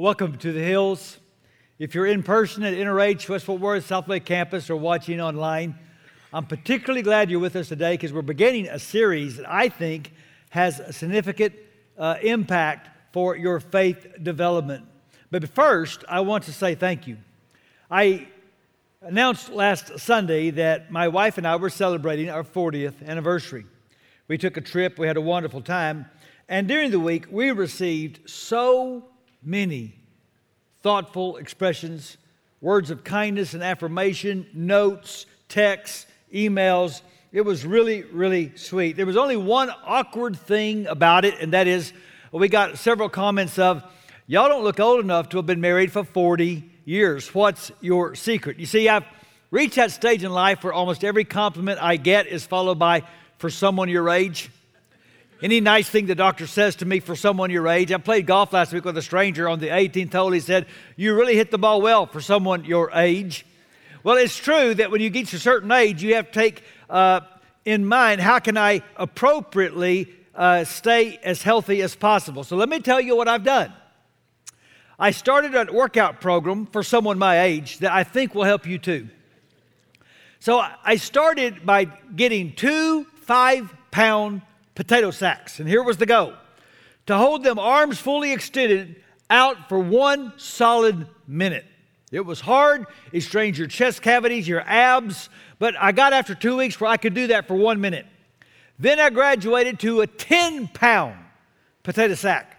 Welcome to the Hills. If you're in person at NRH, West Fort Worth, South Lake Campus, or watching online, I'm particularly glad you're with us today because we're beginning a series that I think has a significant impact for your faith development. But first, I want to say thank you. I announced last Sunday that my wife and I were celebrating our 40th anniversary. We took a trip, we had a wonderful time, and during the week, we received so many thoughtful expressions, words of kindness and affirmation, notes, texts, emails. It was really, really sweet. There was only one awkward thing about it, and that is we got several comments of, y'all don't look old enough to have been married for 40 years. What's your secret? You see, I've reached that stage in life where almost every compliment I get is followed by, for someone your age. Any nice thing the doctor says to me, for someone your age. I played golf last week with a stranger on the 18th hole. He said, you really hit the ball well for someone your age. Well, it's true that when you get to a certain age, you have to take in mind, how can I appropriately stay as healthy as possible? So let me tell you what I've done. I started a workout program for someone my age that I think will help you too. So I started by getting 2 5-pound potato sacks, and here was the goal: to hold them arms fully extended out for 1 solid minute. It was hard. It strained your chest cavities, your abs, but I got after 2 weeks where I could do that for 1 minute. Then I graduated to a 10-pound potato sack.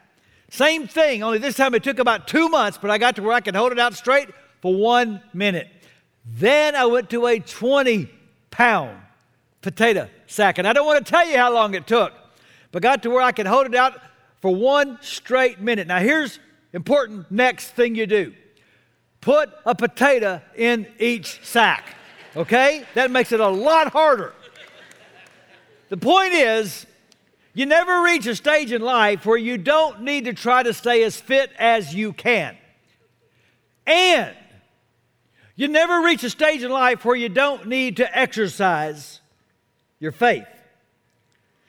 Same thing, only this time it took about 2 months, but I got to where I could hold it out straight for 1 minute. Then I went to a 20-pound potato sack. And I don't want to tell you how long it took, but got to where I could hold it out for 1 straight minute. Now here's important next thing you do. Put a potato in each sack, okay? That makes it a lot harder. The point is, you never reach a stage in life where you don't need to try to stay as fit as you can. And you never reach a stage in life where you don't need to exercise your faith.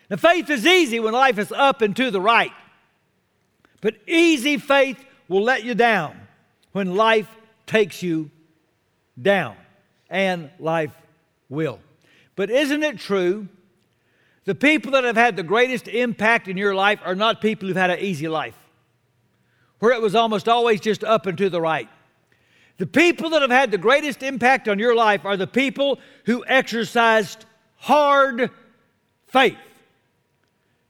Now, faith is easy when life is up and to the right. But easy faith will let you down when life takes you down. And life will. But isn't it true? The people that have had the greatest impact in your life are not people who've had an easy life, where it was almost always just up and to the right. The people that have had the greatest impact on your life are the people who exercised hard faith.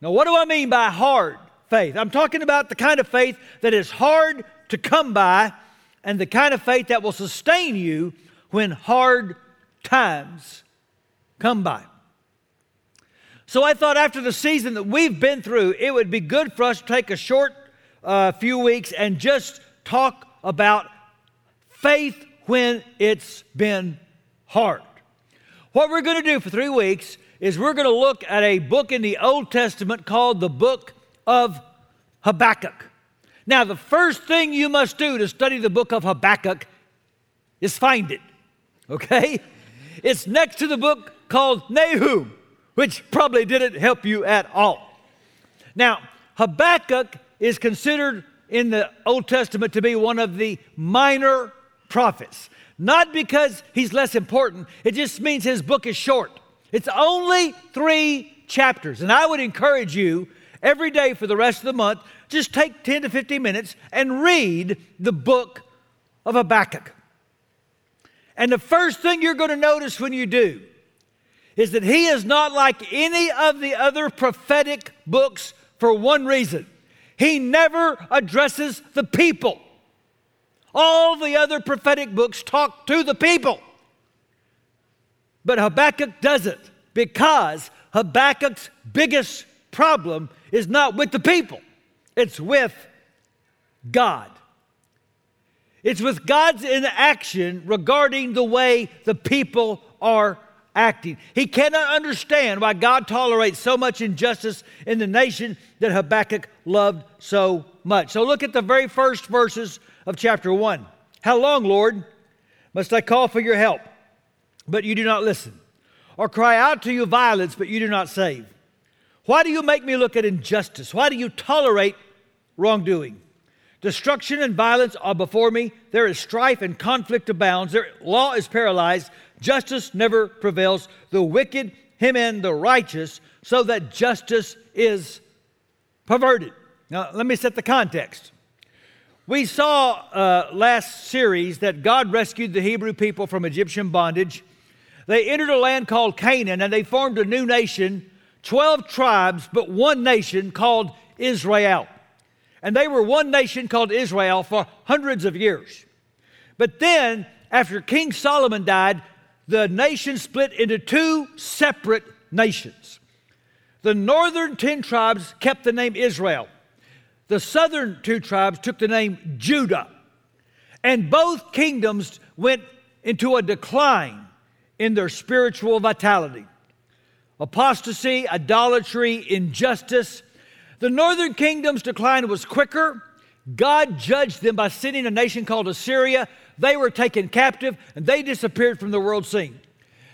Now, what do I mean by hard faith? I'm talking about the kind of faith that is hard to come by and the kind of faith that will sustain you when hard times come by. So I thought after the season that we've been through, it would be good for us to take a short few weeks and just talk about faith when it's been hard. What we're going to do for 3 weeks is we're going to look at a book in the Old Testament called the book of Habakkuk. Now, the first thing you must do to study the book of Habakkuk is find it, okay? It's next to the book called Nahum, which probably didn't help you at all. Now, Habakkuk is considered in the Old Testament to be one of the minor prophets. Not because he's less important. It just means his book is short. It's only 3 chapters. And I would encourage you every day for the rest of the month, just take 10 to 15 minutes and read the book of Habakkuk. And the first thing you're going to notice when you do is that he is not like any of the other prophetic books for one reason. He never addresses the people. All the other prophetic books talk to the people. But Habakkuk doesn't, because Habakkuk's biggest problem is not with the people. It's with God. It's with God's inaction regarding the way the people are acting. He cannot understand why God tolerates so much injustice in the nation that Habakkuk loved so much. So look at the very first verses of chapter 1. How long, Lord, must I call for your help, but you do not listen? Or cry out to you violence, but you do not save? Why do you make me look at injustice? Why do you tolerate wrongdoing? Destruction and violence are before me. There is strife and conflict abounds. Their law is paralyzed. Justice never prevails. The wicked hem in the righteous, so that justice is perverted. Now, let me set the context. We saw last series that God rescued the Hebrew people from Egyptian bondage. They entered a land called Canaan, and they formed a new nation, 12 tribes, but one nation called Israel. And they were one nation called Israel for hundreds of years. But then, after King Solomon died, the nation split into two separate nations. The northern 10 tribes kept the name Israel. The southern 2 tribes took the name Judah. And both kingdoms went into a decline in their spiritual vitality. Apostasy, idolatry, injustice. The northern kingdom's decline was quicker. God judged them by sending a nation called Assyria. They were taken captive, and they disappeared from the world scene.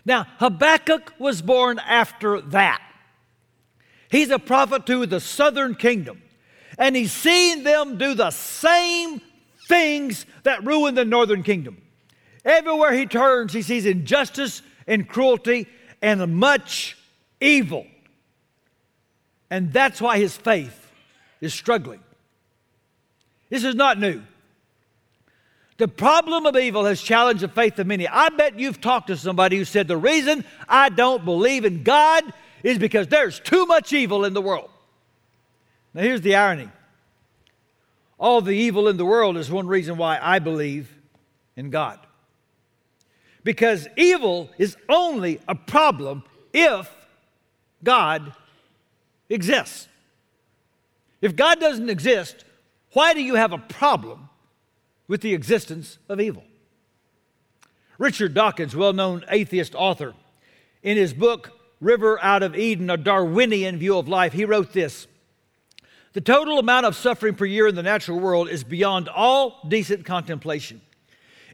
Now, Habakkuk was born after that. He's a prophet to the southern kingdom, and he's seen them do the same things that ruined the northern kingdom. Everywhere he turns, he sees injustice and cruelty and much evil. And that's why his faith is struggling. This is not new. The problem of evil has challenged the faith of many. I bet you've talked to somebody who said, the reason I don't believe in God is because there's too much evil in the world. Now, here's the irony. All the evil in the world is one reason why I believe in God. Because evil is only a problem if God exists. If God doesn't exist, why do you have a problem with the existence of evil? Richard Dawkins, well-known atheist author, in his book, River Out of Eden, A Darwinian View of Life, he wrote this: the total amount of suffering per year in the natural world is beyond all decent contemplation.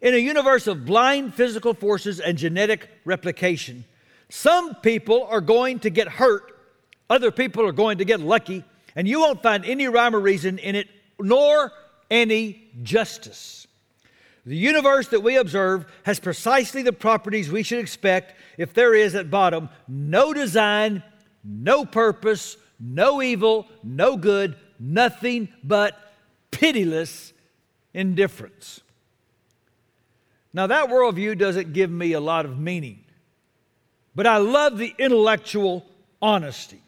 In a universe of blind physical forces and genetic replication, some people are going to get hurt, other people are going to get lucky, and you won't find any rhyme or reason in it, nor any justice. The universe that we observe has precisely the properties we should expect if there is, at bottom, no design, no purpose, no evil, no good, nothing but pitiless indifference. Now, that worldview doesn't give me a lot of meaning, but I love the intellectual honesty.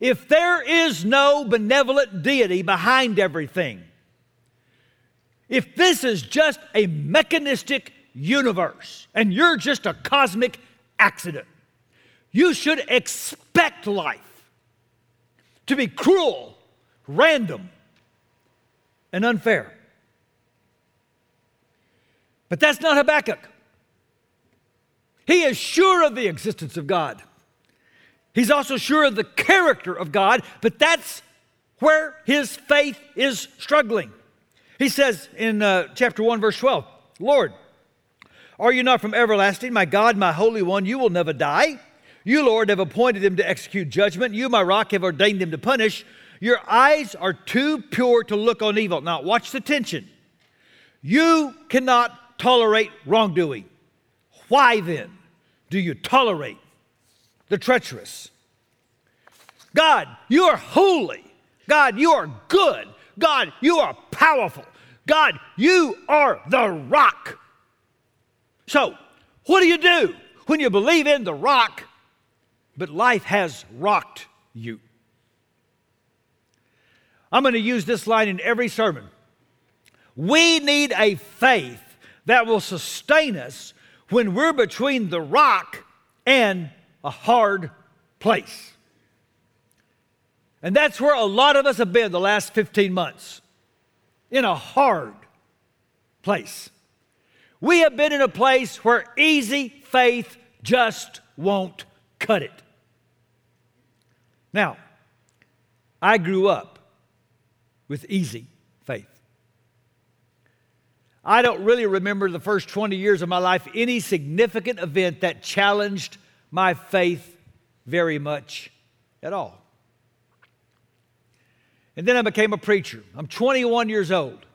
If there is no benevolent deity behind everything, if this is just a mechanistic universe and you're just a cosmic accident, you should expect life to be cruel, random, and unfair. But that's not Habakkuk. He is sure of the existence of God. He's also sure of the character of God, but that's where his faith is struggling. He says in chapter 1, verse 12, Lord, are you not from everlasting? My God, my Holy One, you will never die. You, Lord, have appointed them to execute judgment. You, my rock, have ordained them to punish. Your eyes are too pure to look on evil. Now, watch the tension. You cannot tolerate wrongdoing. Why then do you tolerate the treacherous? God, you are holy. God, you are good. God, you are powerful. God, you are the rock. So, what do when you believe in the rock, but life has rocked you? I'm going to use this line in every sermon. We need a faith that will sustain us when we're between the rock and a hard place. And that's where a lot of us have been the last 15 months, in a hard place. We have been in a place where easy faith just won't cut it. Now, I grew up with easy faith. I don't really remember the first 20 years of my life any significant event that challenged my faith very much at all. And then I became a preacher. I'm 21 years old.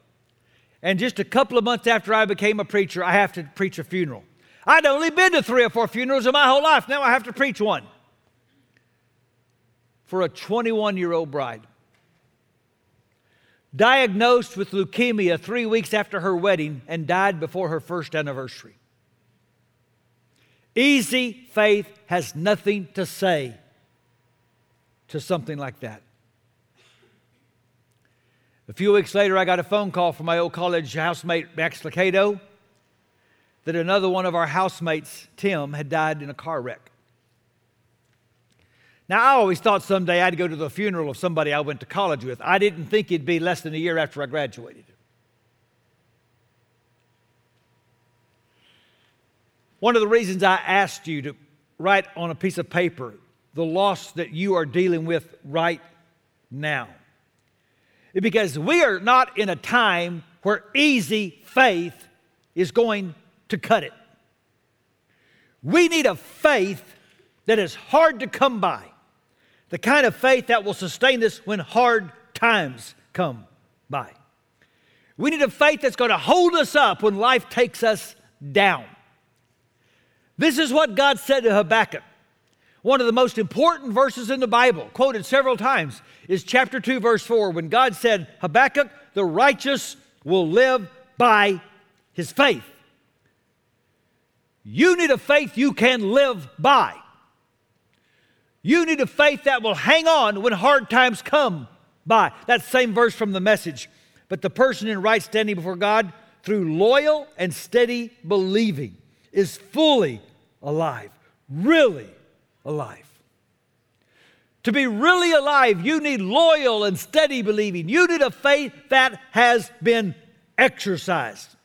And just a couple of months after I became a preacher, I have to preach a funeral. I'd only been to 3 or 4 funerals in my whole life. Now I have to preach one for a 21-year-old bride. Diagnosed with leukemia 3 weeks after her wedding and died before her first anniversary. Easy faith has nothing to say to something like that. A few weeks later, I got a phone call from my old college housemate, Max Lucado, that another one of our housemates, Tim, had died in a car wreck. Now, I always thought someday I'd go to the funeral of somebody I went to college with. I didn't think it'd be less than a year after I graduated. One of the reasons I asked you to write on a piece of paper the loss that you are dealing with right now is because we are not in a time where easy faith is going to cut it. We need a faith that is hard to come by, the kind of faith that will sustain us when hard times come by. We need a faith that's going to hold us up when life takes us down. This is what God said to Habakkuk. One of the most important verses in the Bible, quoted several times, is chapter 2, verse 4, when God said, Habakkuk, the righteous will live by his faith. You need a faith you can live by. You need a faith that will hang on when hard times come by. That same verse from the Message. But the person in right standing before God, through loyal and steady believing, is fully alive, really alive. To be really alive, you need loyal and steady believing. You need a faith that has been exercised.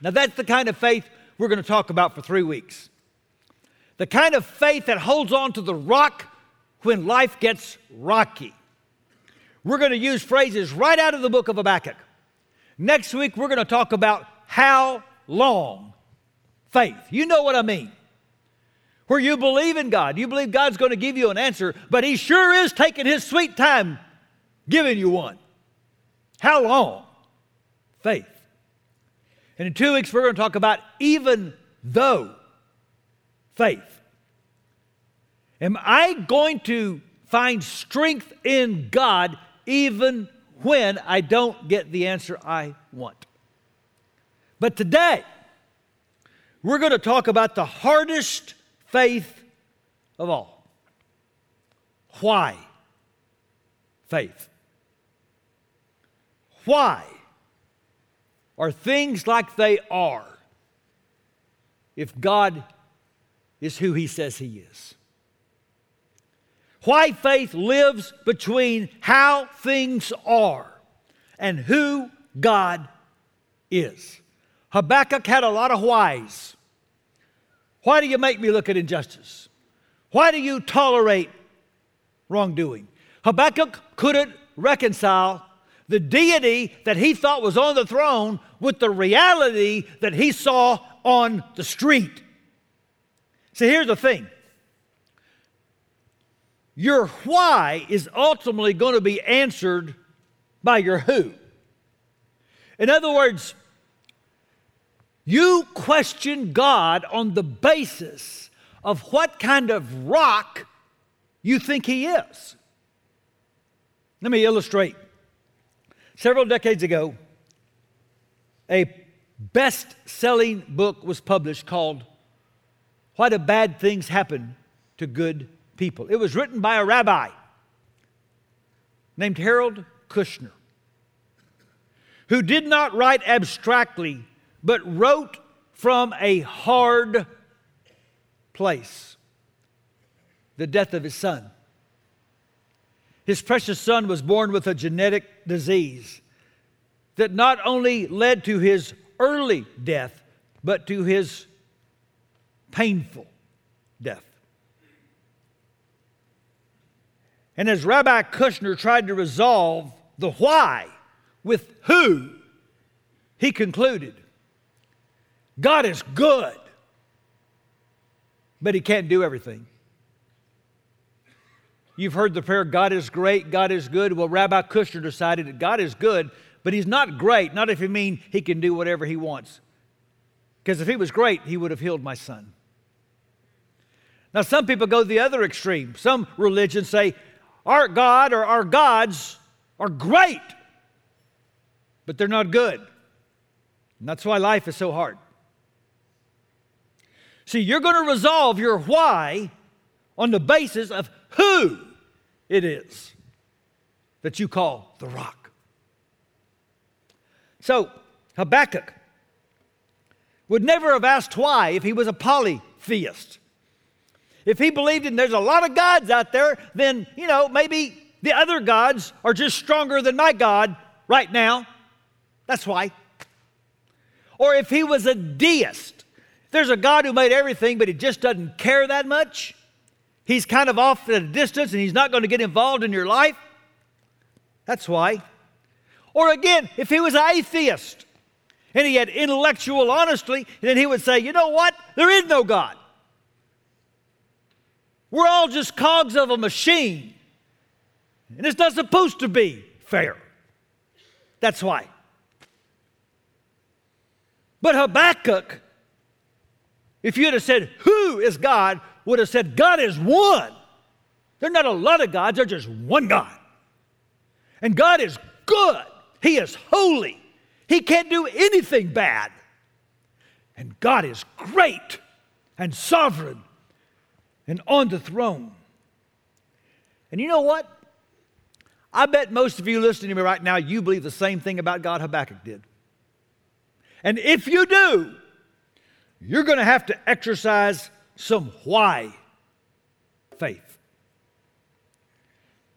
Now, that's the kind of faith we're going to talk about for 3 weeks. The kind of faith that holds on to the rock when life gets rocky. We're going to use phrases right out of the book of Habakkuk. Next week, we're going to talk about how long faith. You know what I mean. Where you believe in God. You believe God's going to give you an answer, but He sure is taking His sweet time giving you one. How long? Faith. And in 2 weeks, we're going to talk about even though faith. Am I going to find strength in God even when I don't get the answer I want? But today, we're going to talk about the hardest faith of all. Why faith? Why are things like they are if God is who He says He is? Why faith lives between how things are and who God is. Habakkuk had a lot of whys. Why do you make me look at injustice? Why do you tolerate wrongdoing? Habakkuk couldn't reconcile the deity that he thought was on the throne with the reality that he saw on the street. So here's the thing. Your why is ultimately going to be answered by your who. In other words, you question God on the basis of what kind of rock you think He is. Let me illustrate. Several decades ago, a best-selling book was published called Why Do Bad Things Happen to Good People? It was written by a rabbi named Harold Kushner, who did not write abstractly but wrote from a hard place. The death of his son. His precious son was born with a genetic disease that not only led to his early death, but to his painful death. And as Rabbi Kushner tried to resolve the why with who, he concluded, God is good, but He can't do everything. You've heard the prayer, God is great, God is good. Well, Rabbi Kushner decided that God is good, but he's not great, not if you mean he can do whatever he wants. Because if he was great, he would have healed my son. Now, some people go the other extreme. Some religions say, our God or our gods are great, but they're not good. And that's why life is so hard. See, you're going to resolve your why on the basis of who it is that you call the rock. So Habakkuk would never have asked why if he was a polytheist. If he believed in there's a lot of gods out there, then, you know, maybe the other gods are just stronger than my God right now. That's why. Or if he was a deist, there's a God who made everything, but he just doesn't care that much. He's kind of off at a distance, and he's not going to get involved in your life. That's why. Or again, if he was an atheist and he had intellectual honesty, then he would say, you know what? There is no God. We're all just cogs of a machine, and it's not supposed to be fair. That's why. But Habakkuk, if you had said, who is God? Would have said, God is one. There are not a lot of gods, they're just one God. And God is good. He is holy. He can't do anything bad. And God is great and sovereign and on the throne. And you know what? I bet most of you listening to me right now, you believe the same thing about God Habakkuk did. And if you do, you're going to have to exercise some why faith.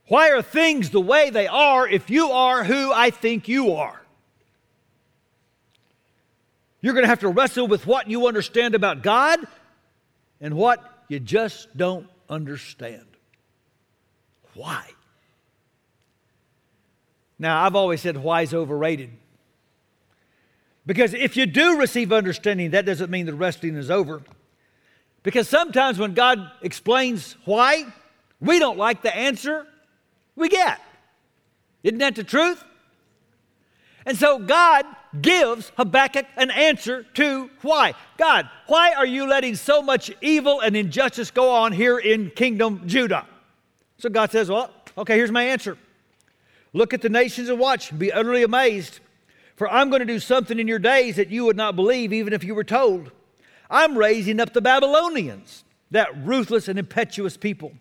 Why are things the way they are if you are who I think you are? You're going to have to wrestle with what you understand about God and what you just don't understand. Why? Now, I've always said why is overrated. Because if you do receive understanding, that doesn't mean the wrestling is over. Because sometimes when God explains why, we don't like the answer we get. Isn't that the truth? And so God gives Habakkuk an answer to why. God, why are you letting so much evil and injustice go on here in Kingdom Judah? So God says, well, okay, here's my answer. Look at the nations and watch, and be utterly amazed. For I'm going to do something in your days that you would not believe even if you were told. I'm raising up the Babylonians, that ruthless and impetuous people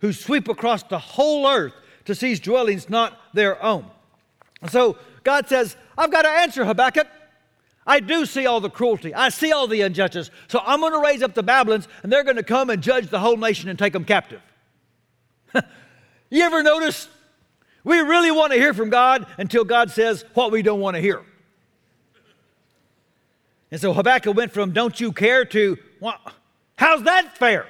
who sweep across the whole earth to seize dwellings not their own. And so God says, I've got to answer, Habakkuk. I do see all the cruelty. I see all the injustice. So I'm going to raise up the Babylonians, and they're going to come and judge the whole nation and take them captive. You ever notice? We really want to hear from God until God says what we don't want to hear. And so Habakkuk went from don't you care to, well, how's that fair?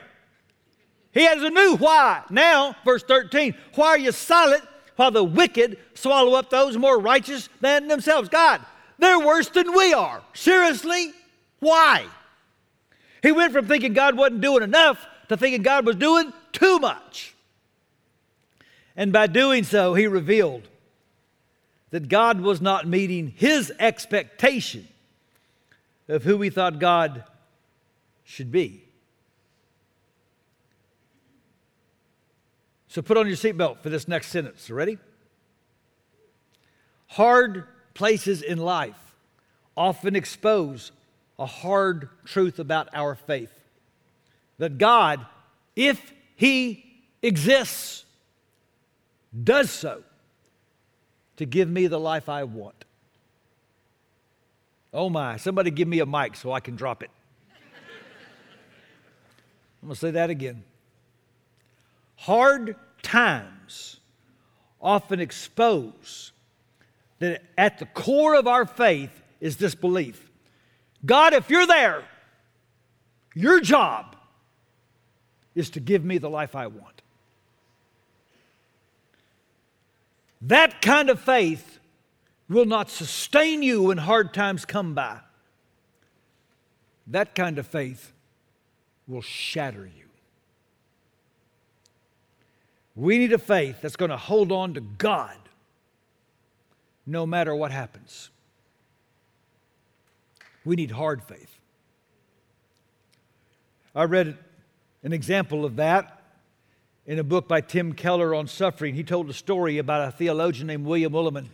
He has a new why. Now, verse 13, why are you silent while the wicked swallow up those more righteous than themselves? God, they're worse than we are. Seriously? Why? He went from thinking God wasn't doing enough to thinking God was doing too much. And by doing so, he revealed that God was not meeting his expectation of who we thought God should be. So put on your seatbelt for this next sentence. Ready? Hard places in life often expose a hard truth about our faith. That God, if He exists, does so to give me the life I want. Oh my, somebody give me a mic so I can drop it. I'm going to say that again. Hard times often expose that at the core of our faith is this belief. God, if you're there, your job is to give me the life I want. That kind of faith will not sustain you when hard times come by. That kind of faith will shatter you. We need a faith that's going to hold on to God no matter what happens. We need hard faith. I read an example of that in a book by Tim Keller on suffering. He told a story about a theologian named William Willimon,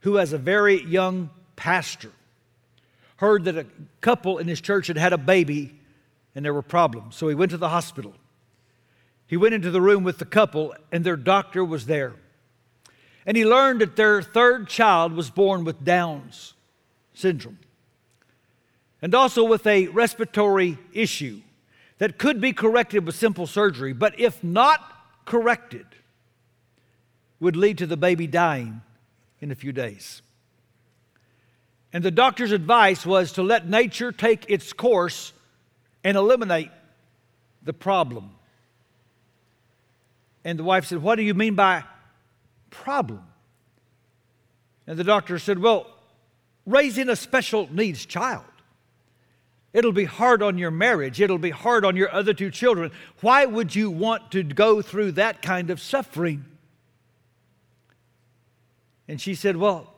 who as a very young pastor heard that a couple in his church had had a baby and there were problems. So he went to the hospital. He went into the room with the couple, and their doctor was there. And he learned that their third child was born with Down's syndrome and also with a respiratory issue that could be corrected with simple surgery, but if not corrected, would lead to the baby dying in a few days. And the doctor's advice was to let nature take its course and eliminate the problem. And the wife said, "What do you mean by problem?" And the doctor said, "Well, raising a special needs child. It'll be hard on your marriage. It'll be hard on your other two children. Why would you want to go through that kind of suffering?" And she said, "Well,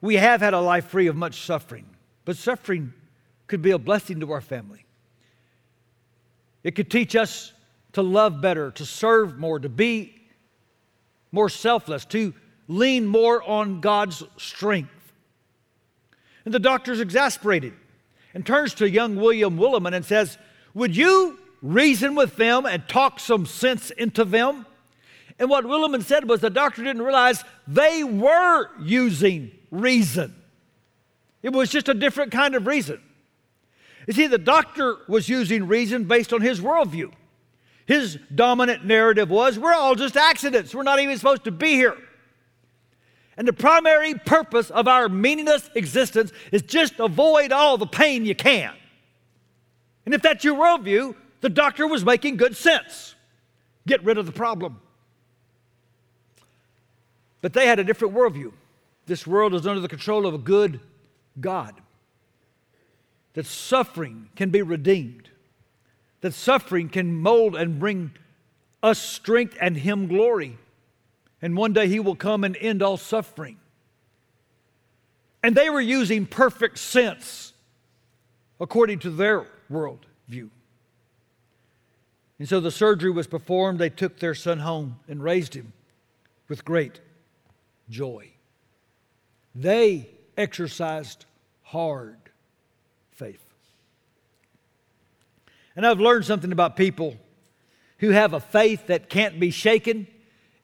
we have had a life free of much suffering, but suffering could be a blessing to our family. It could teach us to love better, to serve more, to be more selfless, to lean more on God's strength." And the doctor's exasperated and turns to young William Willimon and says, "Would you reason with them and talk some sense into them?" And what Willimon said was the doctor didn't realize they were using reason. It was just a different kind of reason. You see, the doctor was using reason based on his worldview. His dominant narrative was, we're all just accidents. We're not even supposed to be here. And the primary purpose of our meaningless existence is just avoid all the pain you can. And if that's your worldview, the doctor was making good sense. Get rid of the problem. But they had a different worldview. This world is under the control of a good God. That suffering can be redeemed. That suffering can mold and bring us strength and Him glory. And one day He will come and end all suffering. And they were using perfect sense according to their world view. And so the surgery was performed. They took their son home and raised him with great joy. They exercised hard faith. And I've learned something about people who have a faith that can't be shaken.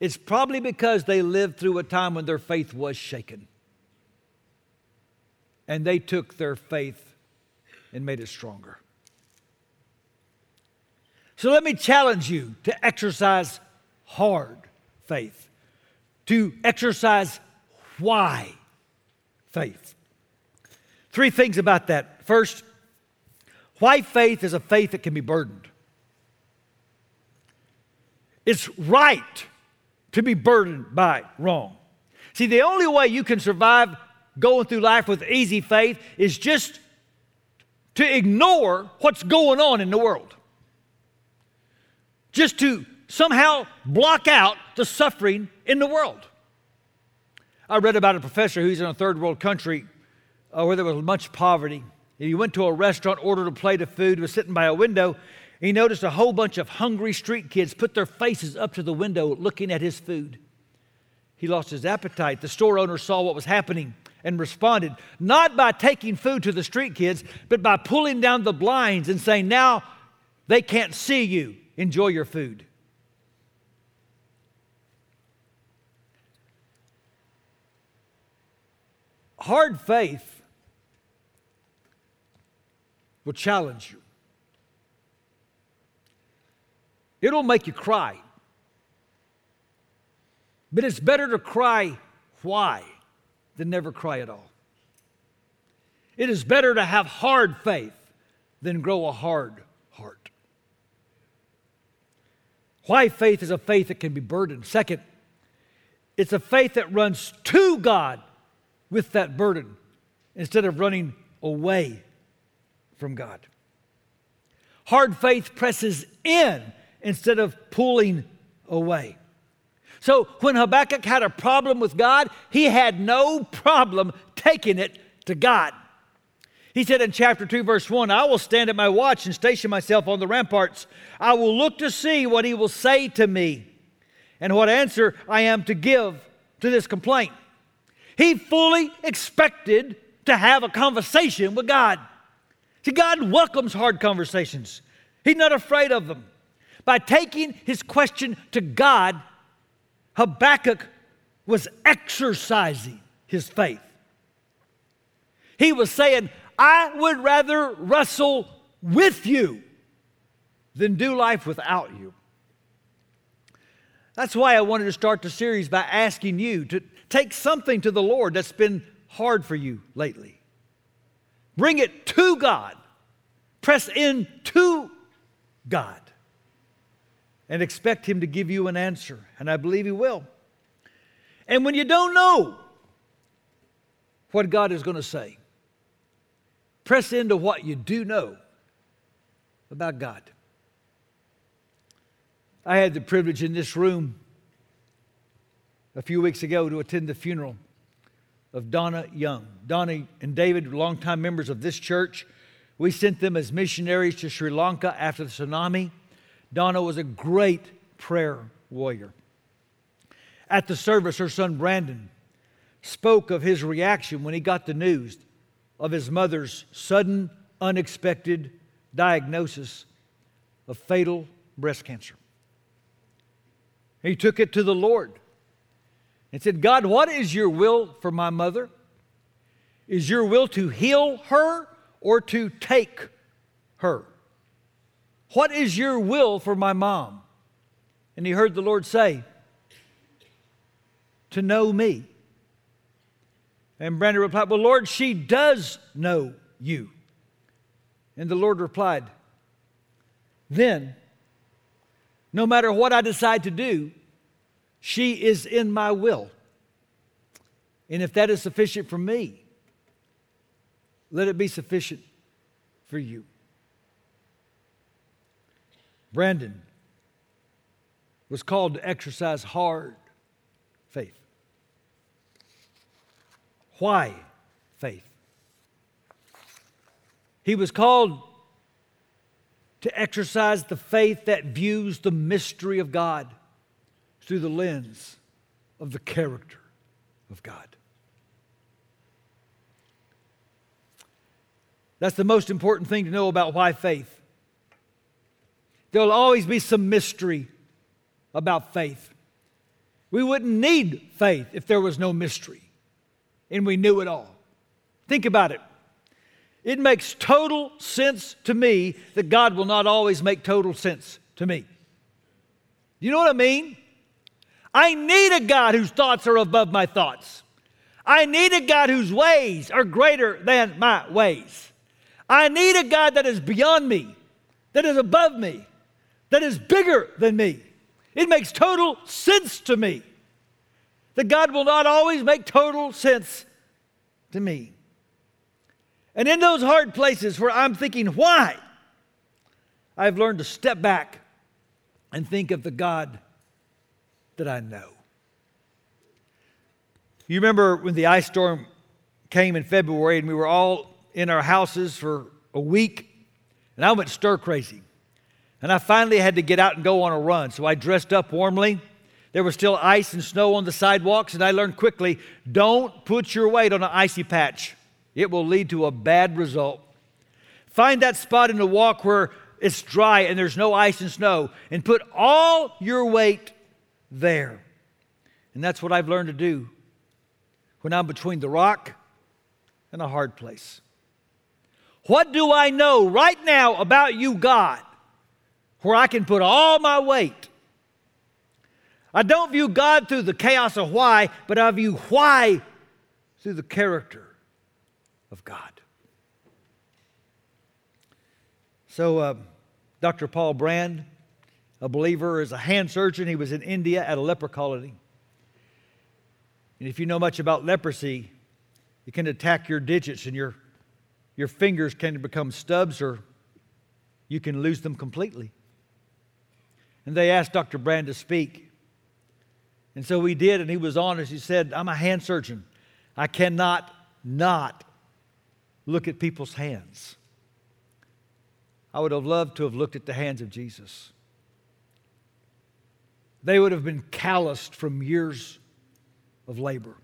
It's probably because they lived through a time when their faith was shaken. And they took their faith and made it stronger. So let me challenge you to exercise hard faith, to exercise why faith. Three things about that. First, why faith is a faith that can be burdened. It's right to be burdened by wrong. See, the only way you can survive going through life with easy faith is just to ignore what's going on in the world. Just to somehow block out the suffering in the world. I read about a professor who's in a third world country where there was much poverty. He went to a restaurant, ordered a plate of food, was sitting by a window. He noticed a whole bunch of hungry street kids put their faces up to the window looking at his food. He lost his appetite. The store owner saw what was happening and responded, not by taking food to the street kids, but by pulling down the blinds and saying, "Now they can't see you. Enjoy your food." Hard faith will challenge you. It'll make you cry. But it's better to cry why than never cry at all. It is better to have hard faith than grow a hard heart. Why faith is a faith that can be burdened. Second, it's a faith that runs to God with that burden instead of running away from God. Hard faith presses in instead of pulling away. So when Habakkuk had a problem with God, he had no problem taking it to God. He said in chapter 2, verse 1, I will stand at my watch and station myself on the ramparts. I will look to see what he will say to me and what answer I am to give to this complaint. He fully expected to have a conversation with God. See, God welcomes hard conversations. He's not afraid of them. By taking his question to God, Habakkuk was exercising his faith. He was saying, I would rather wrestle with you than do life without you. That's why I wanted to start the series by asking you to take something to the Lord that's been hard for you lately. Bring it to God. Press in to God. And expect him to give you an answer. And I believe he will. And when you don't know what God is going to say, press into what you do know about God. I had the privilege in this room a few weeks ago to attend the funeral of Donna Young. Donna and David were longtime members of this church. We sent them as missionaries to Sri Lanka after the tsunami. Donna was a great prayer warrior. At the service, her son Brandon spoke of his reaction when he got the news of his mother's sudden, unexpected diagnosis of fatal breast cancer. He took it to the Lord and said, God, what is your will for my mother? Is your will to heal her or to take her? What is your will for my mom? And he heard the Lord say, to know me. And Brandon replied, well, Lord, she does know you. And the Lord replied, then, no matter what I decide to do, she is in my will. And if that is sufficient for me, let it be sufficient for you. Brandon was called to exercise hard faith. Why faith? He was called to exercise the faith that views the mystery of God through the lens of the character of God. That's the most important thing to know about why faith. There will always be some mystery about faith. We wouldn't need faith if there was no mystery and we knew it all. Think about it. It makes total sense to me that God will not always make total sense to me. You know what I mean? I need a God whose thoughts are above my thoughts. I need a God whose ways are greater than my ways. I need a God that is beyond me, that is above me, that is bigger than me. It makes total sense to me that God will not always make total sense to me. And in those hard places where I'm thinking, why? I've learned to step back and think of the God that I know. You remember when the ice storm came in February and we were all in our houses for a week, and I went stir crazy. And I finally had to get out and go on a run. So I dressed up warmly. There was still ice and snow on the sidewalks, and I learned quickly, don't put your weight on an icy patch. It will lead to a bad result. Find that spot in the walk where it's dry and there's no ice and snow, and put all your weight there. And that's what I've learned to do when I'm between the rock and a hard place. What do I know right now about you, God, where I can put all my weight? I don't view God through the chaos of why, but I view why through the character of God. So Dr. Paul Brand, a believer, is a hand surgeon. He was in India at a leper colony. And if you know much about leprosy, it can attack your digits and your fingers can become stubs, or you can lose them completely. And they asked Dr. Brand to speak. And so he did, and he was honest. He said, I'm a hand surgeon. I cannot not look at people's hands. I would have loved to have looked at the hands of Jesus. They would have been calloused from years of labor.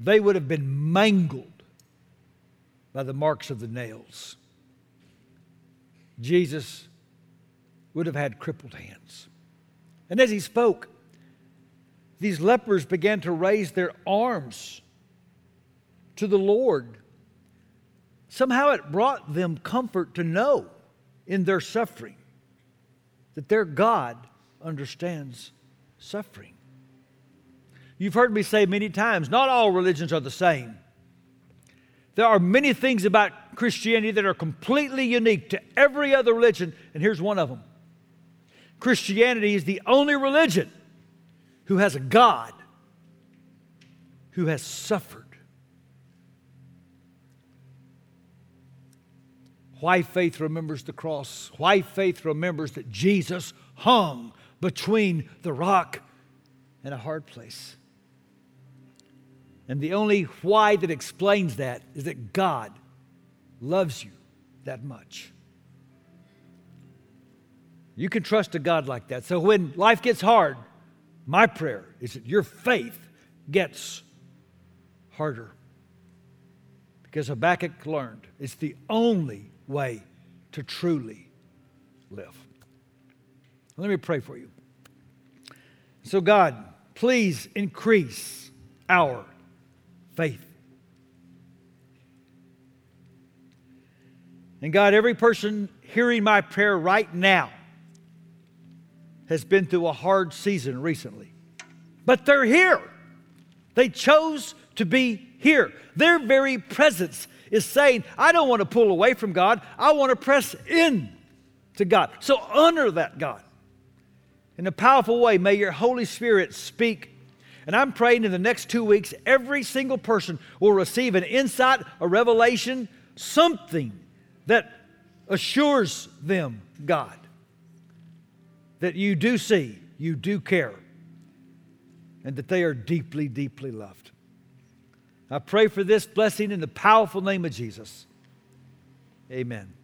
They would have been mangled by the marks of the nails. Jesus would have had crippled hands. And as he spoke, these lepers began to raise their arms to the Lord. Somehow it brought them comfort to know in their suffering that their God understands suffering. You've heard me say many times, not all religions are the same. There are many things about Christianity that are completely unique to every other religion, and here's one of them. Christianity is the only religion who has a God who has suffered. Why faith remembers the cross. Why faith remembers that Jesus hung between the rock and a hard place. And the only why that explains that is that God loves you that much. You can trust a God like that. So when life gets hard, my prayer is that your faith gets harder. Because Habakkuk learned it's the only way to truly live. Let me pray for you. So God, please increase our faith. And God, every person hearing my prayer right now has been through a hard season recently. But they're here. They chose to be here. Their very presence is saying, I don't want to pull away from God. I want to press in to God. So honor that, God. In a powerful way, may your Holy Spirit speak. And I'm praying in the next 2 weeks, every single person will receive an insight, a revelation, something that assures them, God, that you do see, you do care, and that they are deeply, deeply loved. I pray for this blessing in the powerful name of Jesus. Amen.